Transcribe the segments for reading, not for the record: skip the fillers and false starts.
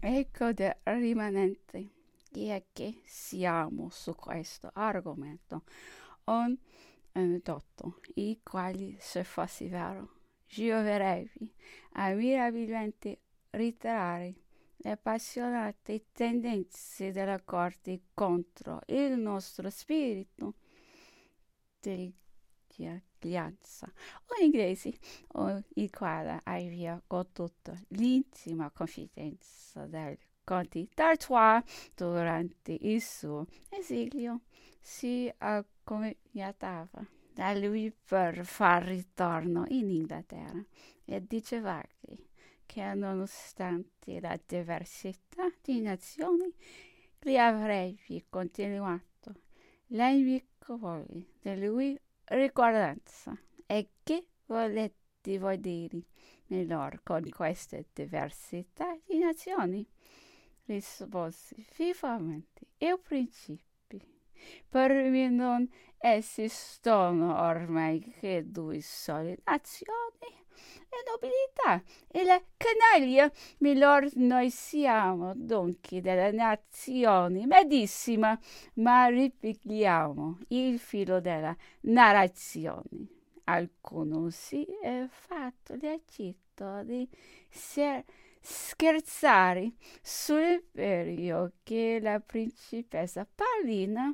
Ecco del rimanente che siamo su questo argomento un aneddoto, i quali se fossi vero gioverevi a mirabilmente ritirare le appassionate tendenze della corte contro il nostro spirito di Alianza, o inglesi, o il quale aveva goduto l'intima confidenza del conte d'Artois durante il suo esilio, si accompagnava da lui per far ritorno in Inghilterra e diceva che nonostante la diversità di nazioni gli avrebbe continuato l'amichevole di lui ricordanza e che volete voi dire miglior con queste diversità di nazioni? Rispose vivamente il principe. Per me non esistono ormai che due sole nazioni e nobilità e la canaglia miglior noi siamo dunque della nazione medesima, ma ripigliamo il filo della narrazione. Alcuno si è fatto lecito di scherzare sull'imperio che la principessa Paulina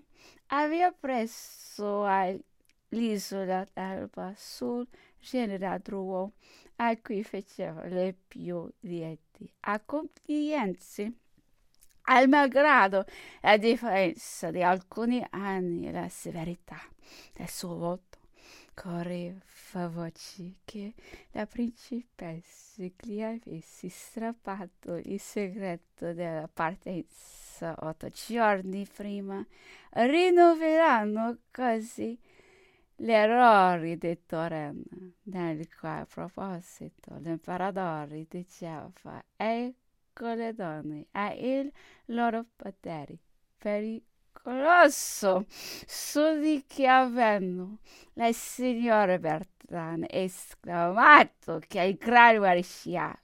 aveva preso all'isola d'Alba sul generale Drouot, a cui faceva le più lieti accoglienze. Al malgrado la differenza di alcuni anni e la severità del suo voto, correva voci che la principessa gli avesse strappato il segreto della partenza 8 giorni prima, rinnoveranno così l'errore di Toren, nel quale proposito l'imperatore diceva: ecco le donne ha il loro potere pericoloso su di che avvenno. La signora Bertrand esclamato che il gran maresciallo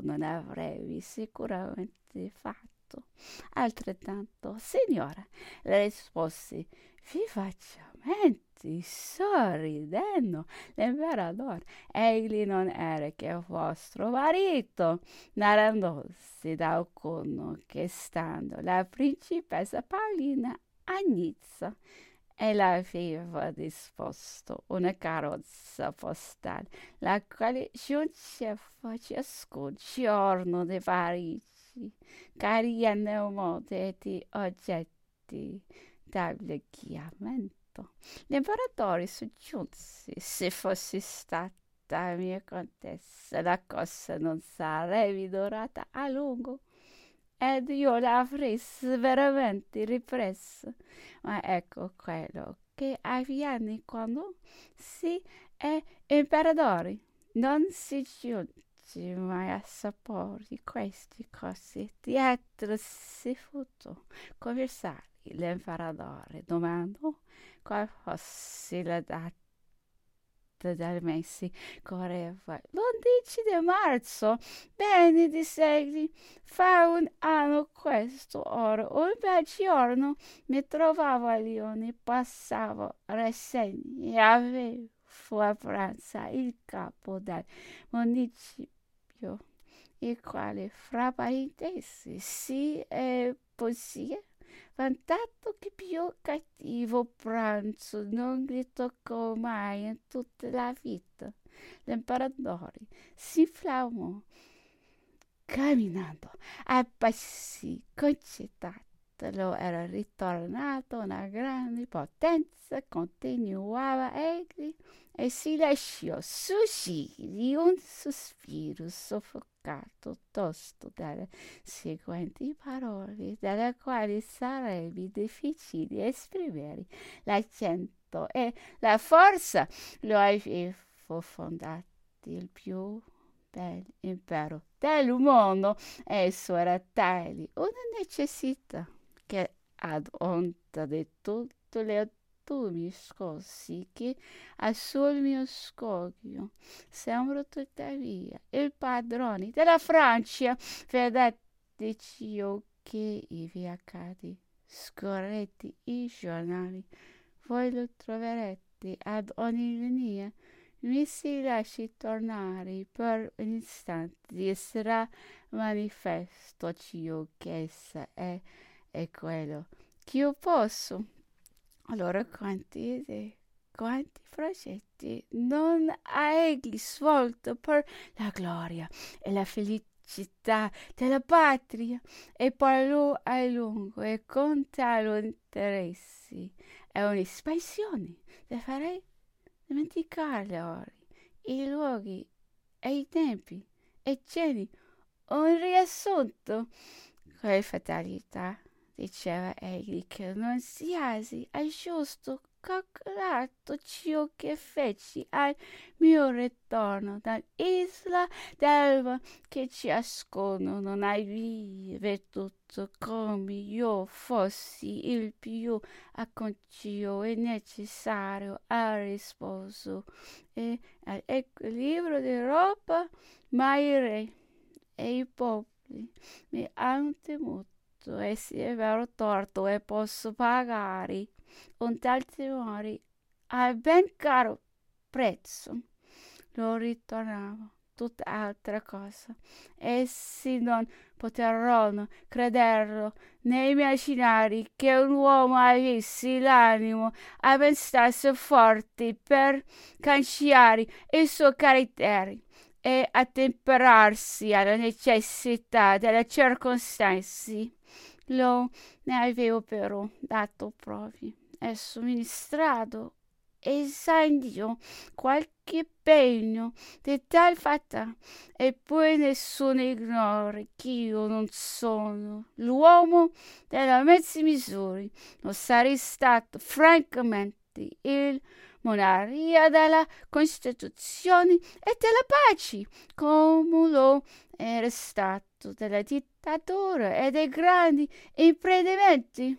non avrebbe sicuramente fatto altrettanto. Signora, le rispose vivacemente sorridendo l'imperatore, egli non era che il vostro marito, narrandosi da alcuno che stando la principessa Paulina a Nizza e l'aveva disposto una carrozza postale, la quale giungeva ciascun giorno di Parigi, carica pneumatiche di oggetti d'abbigliamento. L'imperatore soggiunse: se fossi stata mia contessa, la cosa non sarebbe durata a lungo ed io l'avrei veramente ripresa. Ma ecco quello che avviene quando si è imperatore. Non si giunge mai a sapore di queste cose. Dietro si futto conversare. L'imperatore domandò qual fosse la data del mese. Correva l'11 di marzo. Bene, dissegli, fa un anno questo ora, un bel giorno mi trovavo a Lione, passavo resegne e avevo a pranzo il capo del municipio, il quale fra parentesi si è possibile vantato che più cattivo pranzo non gli toccò mai in tutta la vita. L'imperatore si inflammò, camminando a passi concitati. Lo era ritornato una grande potenza, continuava egli, e si lasciò suscire un sospiro soffocato tosto dalle seguenti parole, dalle quali sarebbe difficile esprimere l'accento e la forza. Lo avevo fondato il più bel impero del mondo e esso era tale una necessità che ad onta di tutti gli ottimi scorsi che sul mio scoglio sembro tuttavia il padrone della Francia, vedete degli occhi i fiaccati, scorrete i giornali, voi lo troverete ad ogni linea, mi si lasci tornare per un istante, gli sarà manifesto ciò che essa è quello che io posso. Allora quanti progetti non hai svolto per la gloria e la felicità della patria, e parlo a lungo e con tali interessi è un'espansione da fare dimenticare le ore, i luoghi e i tempi e ceni, un riassunto. Quella fatalità diceva egli che non si asi a giusto calcolato ciò che feci al mio ritorno dall'Isola d'Elba, che ciascuno non ha veduto come io fossi il più acconcio e necessario al riposo e all'equilibrio d'Europa, ma i re e i popoli mi hanno temuto e se avevo torto e posso pagare un tal timore a ben caro prezzo. Lo ritornavo tutt'altra cosa. Essi non poterono crederlo né immaginare che un uomo avesse l'animo a pensarsi forte per cambiare il suo carattere e attemperarsi alla necessità delle circostanze. Lo ne avevo però dato prove e somministrato essendio qualche pegno di tal fatta, e poi nessuno ignora che io non sono l'uomo della mezza misura, non sarei stato francamente il monarca della Costituzione e della pace, come lo era stato della dittatura e dei grandi imprendimenti.